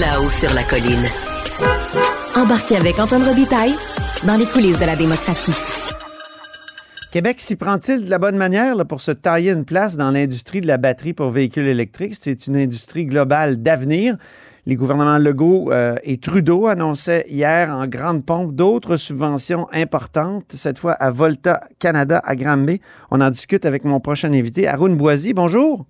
Là-haut sur la colline. Embarquez avec Antoine Robitaille dans les coulisses de la démocratie. Québec s'y prend-il de la bonne manière là, pour se tailler une place dans l'industrie de la batterie pour véhicules électriques? C'est une industrie globale d'avenir. Les gouvernements Legault et Trudeau annonçaient hier en grande pompe d'autres subventions importantes, cette fois à Volta Canada à Granby. On en discute avec mon prochain invité, Haroun Bouazzi. Bonjour.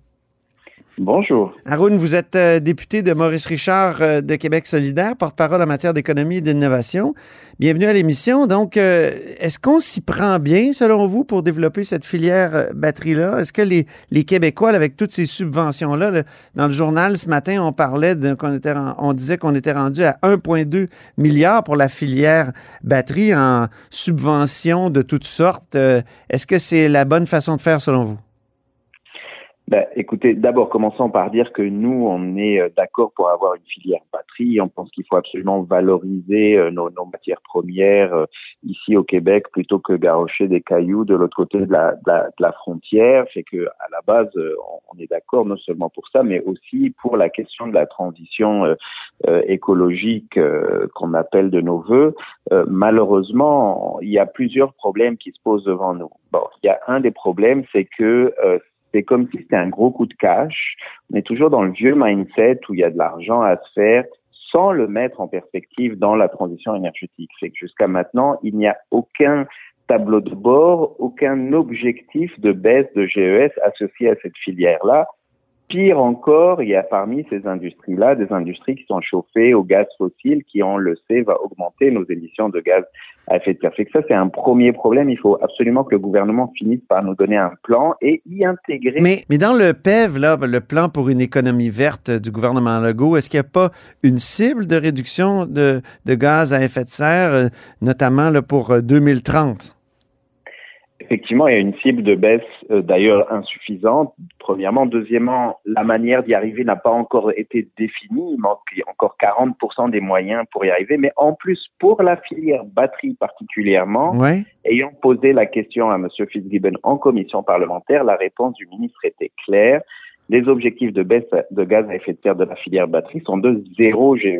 Bonjour. Haroun, vous êtes député de Maurice Richard de Québec solidaire, porte-parole en matière d'économie et d'innovation. Bienvenue à l'émission. Donc, est-ce qu'on s'y prend bien, selon vous, pour développer cette filière batterie-là? Est-ce que les Québécois, là, avec toutes ces subventions-là, là, dans le journal ce matin, on parlait on disait qu'on était rendu à 1,2 milliard pour la filière batterie en subventions de toutes sortes. Est-ce que c'est la bonne façon de faire, selon vous? Ben, écoutez, d'abord, commençons par dire que nous, on est d'accord pour avoir une filière batterie. On pense qu'il faut absolument valoriser nos matières premières ici au Québec plutôt que garrocher des cailloux de l'autre côté de la frontière. Fait que, à la base, on est d'accord non seulement pour ça, mais aussi pour la question de la transition écologique qu'on appelle de nos vœux. Malheureusement, il y a plusieurs problèmes qui se posent devant nous. Bon, il y a un des problèmes, c'est que c'est comme si c'était un gros coup de cash. On est toujours dans le vieux mindset où il y a de l'argent à se faire sans le mettre en perspective dans la transition énergétique. C'est que jusqu'à maintenant, il n'y a aucun tableau de bord, aucun objectif de baisse de GES associé à cette filière-là. Pire encore, il y a parmi ces industries-là des industries qui sont chauffées au gaz fossile qui, on le sait, va augmenter nos émissions de gaz à effet de serre. Fait que ça, c'est un premier problème. Il faut absolument que le gouvernement finisse par nous donner un plan et y intégrer. Mais dans le PEV, là, le plan pour une économie verte du gouvernement Legault, est-ce qu'il n'y a pas une cible de réduction de gaz à effet de serre, notamment là, pour 2030? Effectivement, il y a une cible de baisse d'ailleurs insuffisante, premièrement. Deuxièmement, la manière d'y arriver n'a pas encore été définie. Il manque encore 40% des moyens pour y arriver. Mais en plus, pour la filière batterie particulièrement, ayant posé la question à M. Fitzgibbon en commission parlementaire, la réponse du ministre était claire. Les objectifs de baisse de gaz à effet de serre de la filière batterie sont de 0 GE.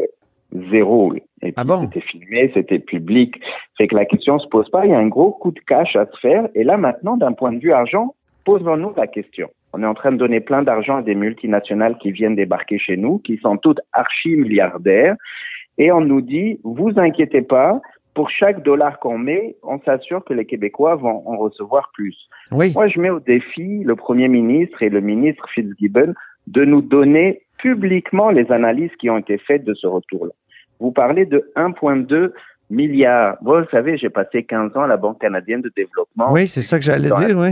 Zéro. Et puis, c'était filmé, c'était public. Fait que la question se pose pas. Il y a un gros coup de cash à se faire. Et là, maintenant, d'un point de vue argent, posons-nous la question. On est en train de donner plein d'argent à des multinationales qui viennent débarquer chez nous, qui sont toutes archi-milliardaires. Et on nous dit, vous inquiétez pas, pour chaque dollar qu'on met, on s'assure que les Québécois vont en recevoir plus. Oui. Moi, je mets au défi le premier ministre et le ministre Fitzgibbon de nous donner publiquement les analyses qui ont été faites de ce retour-là. Vous parlez de 1,2 milliard. Vous savez, j'ai passé 15 ans à la Banque canadienne de développement. Oui, c'est ça que j'allais dire, oui.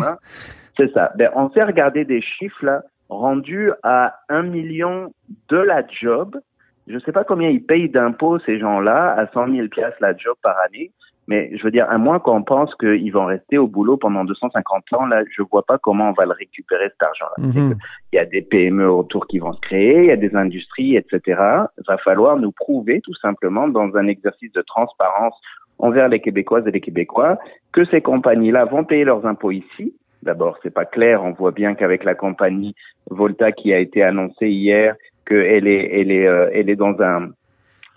C'est ça. Ben, on s'est regardé des chiffres là, rendus à 1 million de la job. Je ne sais pas combien ils payent d'impôts, ces gens-là, à 100 000 piastres la job par année. Mais je veux dire, à moins qu'on pense qu'ils vont rester au boulot pendant 250 ans, là, je vois pas comment on va le récupérer, cet argent-là. Mm-hmm. Il y a des PME autour qui vont se créer, il y a des industries, etc. Il va falloir nous prouver, tout simplement, dans un exercice de transparence envers les Québécoises et les Québécois, que ces compagnies-là vont payer leurs impôts ici. D'abord, c'est pas clair. On voit bien qu'avec la compagnie Volta qui a été annoncée hier, qu'elle est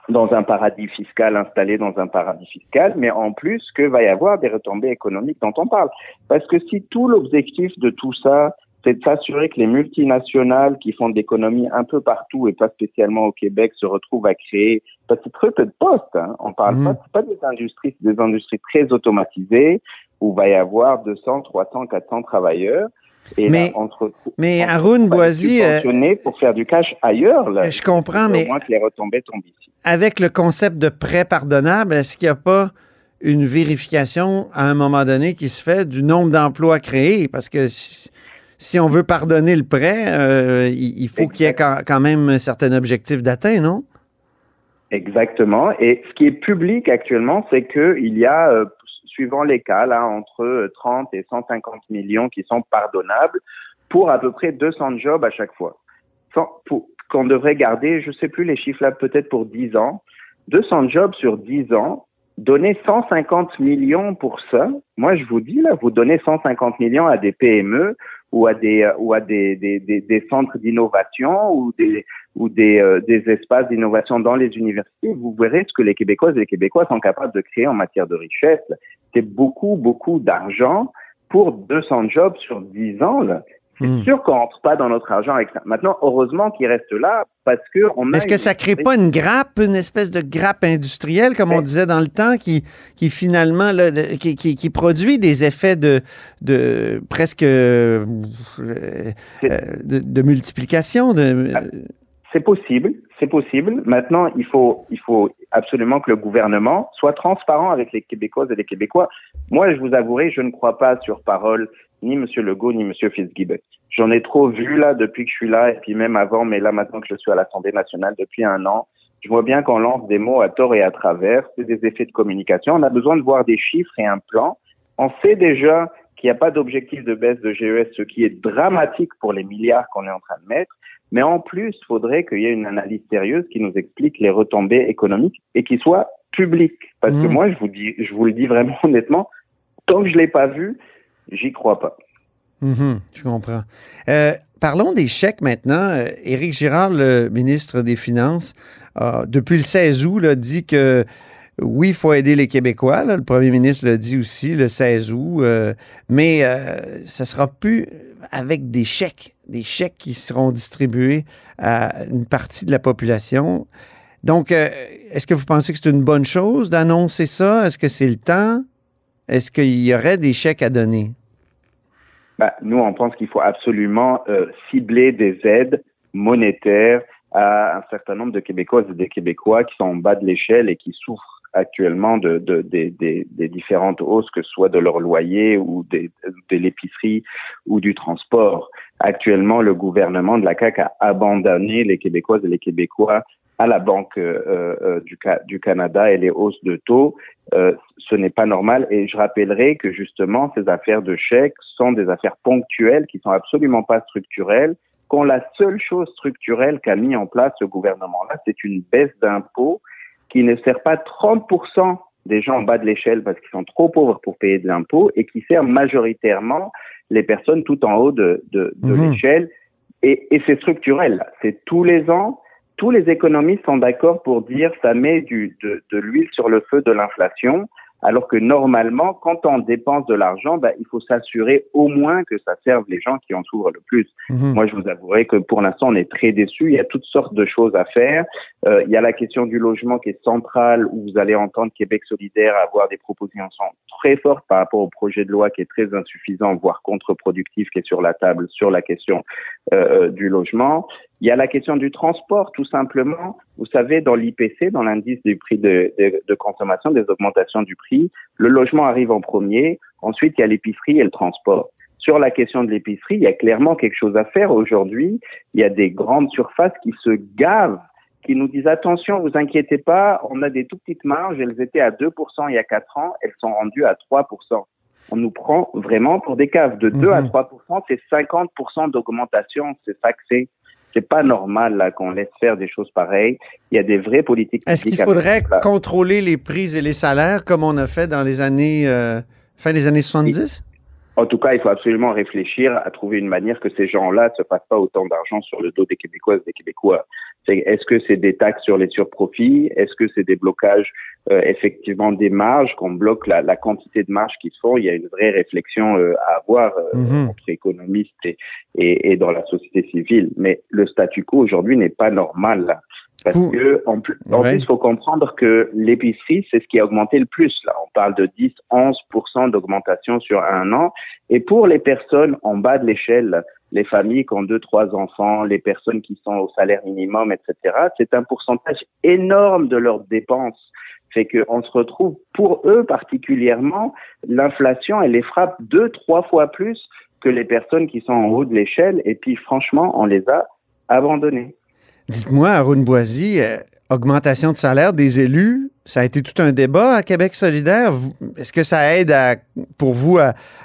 dans un paradis fiscal, installé dans un paradis fiscal, mais en plus que va y avoir des retombées économiques dont on parle. Parce que si tout l'objectif de tout ça, c'est de s'assurer que les multinationales qui font de l'économie un peu partout et pas spécialement au Québec se retrouvent à créer très peu de postes, hein. On parle pas des industries, c'est des industries très automatisées où va y avoir 200, 300, 400 travailleurs. Et mais Haroun Bouazzi, pour faire du cash ailleurs, là, je comprends, mais au moins que les retombées tombent ici. Avec le concept de prêt pardonnable, est-ce qu'il n'y a pas une vérification à un moment donné qui se fait du nombre d'emplois créés? Parce que si on veut pardonner le prêt, il faut qu'il y ait quand même un certain objectif d'atteint, non? Exactement. Et ce qui est public actuellement, c'est qu'il y a suivant les cas, là, entre 30 et 150 millions qui sont pardonnables pour à peu près 200 jobs à chaque fois. Qu'on devrait garder, je ne sais plus les chiffres là, peut-être pour 10 ans. 200 jobs sur 10 ans, donner 150 millions pour ça. Moi, je vous dis, là, vous donnez 150 millions à des PME ou à des centres d'innovation ou des espaces d'innovation dans les universités, vous verrez ce que les Québécoises et les Québécois sont capables de créer en matière de richesse. C'est beaucoup, beaucoup d'argent pour 200 jobs sur 10 ans, là. C'est sûr qu'on rentre pas dans notre argent avec ça. Maintenant, heureusement qu'il reste là parce que on a... Est-ce que ça crée pas une grappe, une espèce de grappe industrielle, comme on disait dans le temps, qui finalement, là, qui produit des effets de presque de multiplication de... C'est possible. Maintenant, il faut absolument que le gouvernement soit transparent avec les Québécoises et les Québécois. Moi, je vous avouerai, je ne crois pas sur parole ni M. Legault ni M. Fitzgibbon. J'en ai trop vu là depuis que je suis là et puis même avant, mais là maintenant que je suis à l'Assemblée nationale depuis un an, je vois bien qu'on lance des mots à tort et à travers. C'est des effets de communication. On a besoin de voir des chiffres et un plan. On sait déjà qu'il n'y a pas d'objectif de baisse de GES, ce qui est dramatique pour les milliards qu'on est en train de mettre. Mais en plus, il faudrait qu'il y ait une analyse sérieuse qui nous explique les retombées économiques et qui soit publique. Parce que moi, je vous le dis vraiment honnêtement, tant que je ne l'ai pas vu, j'y crois pas. Je comprends. Parlons des chèques maintenant. Éric Girard, le ministre des Finances, depuis le 16 août, là, dit que oui, il faut aider les Québécois. Là. Le premier ministre l'a dit aussi le 16 août. Mais ça ne sera plus avec des chèques. Des chèques qui seront distribués à une partie de la population. Donc, est-ce que vous pensez que c'est une bonne chose d'annoncer ça? Est-ce que c'est le temps? Est-ce qu'il y aurait des chèques à donner? Ben, nous, on pense qu'il faut absolument cibler des aides monétaires à un certain nombre de Québécoises et des Québécois qui sont en bas de l'échelle et qui souffrent actuellement des différentes hausses, que ce soit de leur loyer ou de l'épicerie ou du transport. Actuellement, le gouvernement de la CAQ a abandonné les Québécoises et les Québécois à la Banque du Canada et les hausses de taux. Ce n'est pas normal. Et je rappellerai que justement, ces affaires de chèques sont des affaires ponctuelles qui sont absolument pas structurelles, quand la seule chose structurelle qu'a mis en place ce gouvernement-là, c'est une baisse d'impôts qui ne sert pas 30% des gens en bas de l'échelle parce qu'ils sont trop pauvres pour payer de l'impôt et qui sert majoritairement les personnes tout en haut de l'échelle. Et c'est structurel. C'est tous les ans. Tous les économistes sont d'accord pour dire ça met de l'huile sur le feu de l'inflation, alors que normalement, quand on dépense de l'argent, il faut s'assurer au moins que ça serve les gens qui en souffrent le plus. Moi, je vous avouerai que pour l'instant, on est très déçus. Il y a toutes sortes de choses à faire. Il y a la question du logement qui est centrale, où vous allez entendre Québec solidaire avoir des propositions très fortes par rapport au projet de loi qui est très insuffisant, voire contre-productif, qui est sur la table sur la question du logement. Il y a la question du transport, tout simplement. Vous savez, dans l'IPC, dans l'indice du prix de consommation, des augmentations du prix, le logement arrive en premier. Ensuite, il y a l'épicerie et le transport. Sur la question de l'épicerie, il y a clairement quelque chose à faire aujourd'hui. Il y a des grandes surfaces qui se gavent, qui nous disent « Attention, vous inquiétez pas, on a des tout petites marges, elles étaient à 2% il y a 4 ans, elles sont rendues à 3%. » On nous prend vraiment pour des caves. De 2 à 3%, c'est 50% d'augmentation, c'est ça que c'est. C'est pas normal là, qu'on laisse faire des choses pareilles. Il y a des vraies politiques. Est-ce qu'il faudrait contrôler les prix et les salaires comme on a fait dans les années fin des années 70? En tout cas, il faut absolument réfléchir à trouver une manière que ces gens-là ne se passent pas autant d'argent sur le dos des Québécoises et des Québécois. Est-ce que c'est des taxes sur les surprofits? Est-ce que c'est des blocages effectivement des marges, qu'on bloque la quantité de marges qu'ils font? Il y a une vraie réflexion à avoir entre économistes et dans la société civile. Mais le statu quo aujourd'hui n'est pas normal. Là, parce que en plus, il faut comprendre que l'épicerie, c'est ce qui a augmenté le plus. Là, on parle de 10-11% d'augmentation sur un an. Et pour les personnes en bas de l'échelle, les familles qui ont 2-3 enfants, les personnes qui sont au salaire minimum, etc., c'est un pourcentage énorme de leurs dépenses. Fait qu'on se retrouve, pour eux particulièrement, l'inflation, elle les frappe 2-3 fois plus que les personnes qui sont en haut de l'échelle. Et puis, franchement, on les a abandonnés. Dites-moi, Haroun Bouazzi, augmentation de salaire des élus, ça a été tout un débat à Québec solidaire. Est-ce que ça aide pour vous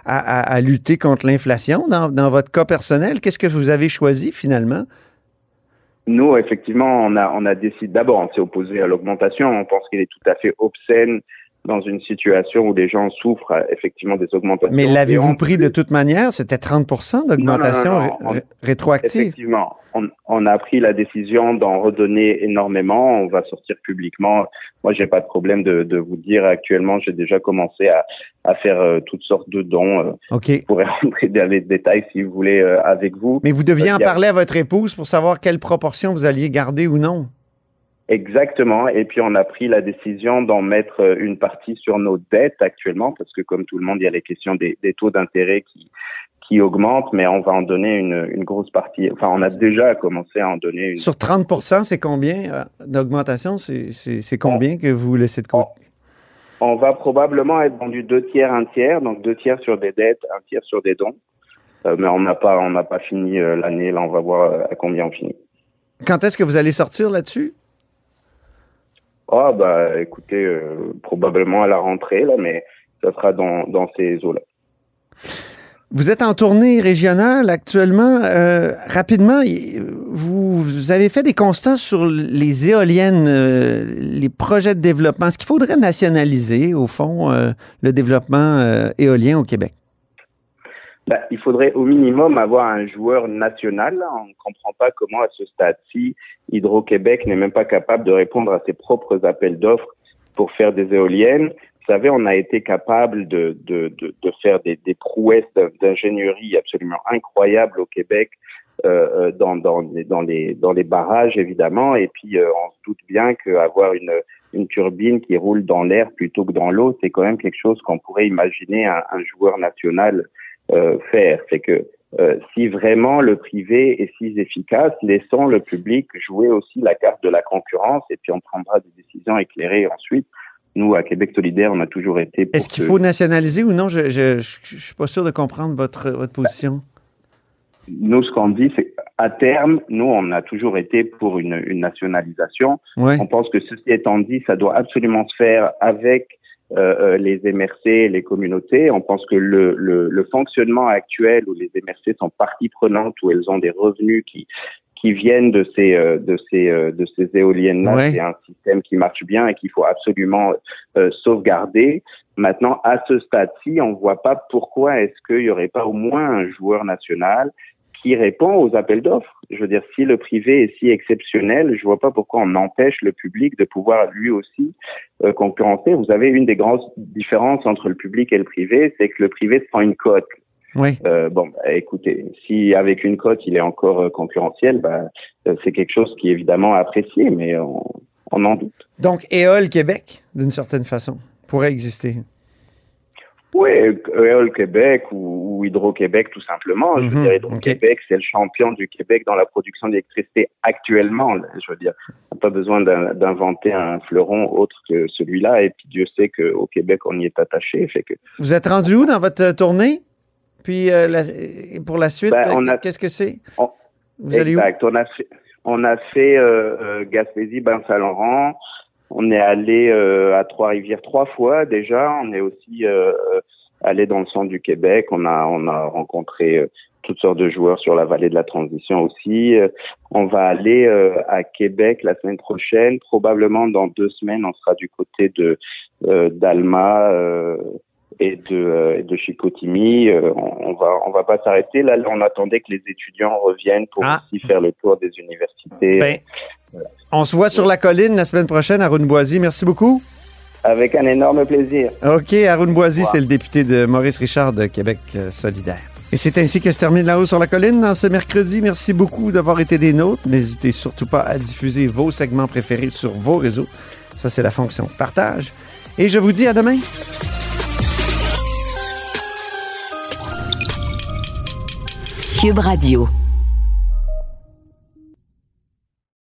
à lutter contre l'inflation dans votre cas personnel? Qu'est-ce que vous avez choisi finalement? Nous, effectivement, on a décidé, d'abord, on s'est opposé à l'augmentation. On pense qu'elle est tout à fait obscène dans une situation où les gens souffrent effectivement des augmentations. Mais l'avez-vous pris de toute manière? C'était 30% d'augmentation rétroactive. Effectivement. On a pris la décision d'en redonner énormément. On va sortir publiquement. Moi, j'ai pas de problème de vous dire actuellement, j'ai déjà commencé à faire toutes sortes de dons. Je pourrais rentrer dans les détails si vous voulez avec vous. Mais vous deviez en parler à votre épouse pour savoir quelle proportion vous alliez garder ou non. Exactement. Et puis, on a pris la décision d'en mettre une partie sur nos dettes actuellement, parce que comme tout le monde, il y a les questions des taux d'intérêt qui augmentent, mais on va en donner une grosse partie. Enfin, on a déjà commencé à en donner une. Sur 30%, c'est combien d'augmentation? C'est combien que vous laissez de côté? On va probablement être dans du 2/3, 1/3, donc 2/3 sur des dettes, 1/3 sur des dons. Mais on n'a pas fini l'année. Là, on va voir à combien on finit. Quand est-ce que vous allez sortir là-dessus? Ah, écoutez, probablement à la rentrée, là, mais ça sera dans ces eaux-là. Vous êtes en tournée régionale actuellement. Rapidement, vous avez fait des constats sur les éoliennes, les projets de développement. Est-ce qu'il faudrait nationaliser, au fond, le développement éolien au Québec? Il faudrait au minimum avoir un joueur national. On ne comprend pas comment, à ce stade-ci, Hydro-Québec n'est même pas capable de répondre à ses propres appels d'offres pour faire des éoliennes. Vous savez, on a été capable de faire des prouesses d'ingénierie absolument incroyables au Québec, dans les barrages, évidemment. Et puis, on se doute bien qu'avoir une turbine qui roule dans l'air plutôt que dans l'eau, c'est quand même quelque chose qu'on pourrait imaginer un joueur national faire. C'est que si vraiment le privé est si efficace, laissons le public jouer aussi la carte de la concurrence et puis on prendra des décisions éclairées ensuite. Nous, à Québec solidaire, on a toujours été... Est-ce qu'il faut nationaliser ou non? Je ne suis pas sûr de comprendre votre position. Nous, ce qu'on dit, c'est à terme, nous, on a toujours été pour une nationalisation. Ouais. On pense que ceci étant dit, ça doit absolument se faire avec les MRC, les communautés. On pense que le fonctionnement actuel où les MRC sont partie prenante, où elles ont des revenus qui viennent de ces éoliennes-là, ouais. C'est un système qui marche bien et qu'il faut absolument sauvegarder. Maintenant, à ce stade-ci, on voit pas pourquoi est-ce qu'il y aurait pas au moins un joueur national qui répond aux appels d'offres. Je veux dire, si le privé est si exceptionnel, je vois pas pourquoi on empêche le public de pouvoir lui aussi concurrencer. Vous avez une des grandes différences entre le public et le privé, c'est que le privé se prend une cote. Oui. Écoutez, si avec une cote il est encore concurrentiel, c'est quelque chose qui est évidemment apprécié, mais on en doute. Donc, EOL Québec, d'une certaine façon, pourrait exister. Oui, EOL Québec ou Hydro-Québec, tout simplement. Je veux dire, Hydro-Québec, c'est le champion du Québec dans la production d'électricité actuellement. Là, je veux dire, on n'a pas besoin d'inventer un fleuron autre que celui-là. Et puis Dieu sait qu'au Québec, on y est attaché. Fait que... Vous êtes rendu où dans votre tournée? Puis pour la suite, qu'est-ce que c'est? Vous allez où? Exact. On a fait Gaspésie-Bas-Saint-Laurent. On est allé à Trois-Rivières 3 fois déjà. On est aussi allé dans le centre du Québec. On a rencontré toutes sortes de joueurs sur la vallée de la transition aussi. On va aller à Québec la semaine prochaine. Probablement dans 2 semaines, on sera du côté de d'Alma et de Chicoutimi. On va pas s'arrêter. Là, on attendait que les étudiants reviennent pour aussi faire le tour des universités. Voilà. On se voit sur la colline la semaine prochaine, Haroun Bouazzi. Merci beaucoup. Avec un énorme plaisir. OK, Haroun Bouazzi, c'est le député de Maurice Richard de Québec solidaire. Et c'est ainsi que se termine La Haut sur la colline dans ce mercredi. Merci beaucoup d'avoir été des nôtres. N'hésitez surtout pas à diffuser vos segments préférés sur vos réseaux. Ça, c'est la fonction partage. Et je vous dis à demain. Cube Radio.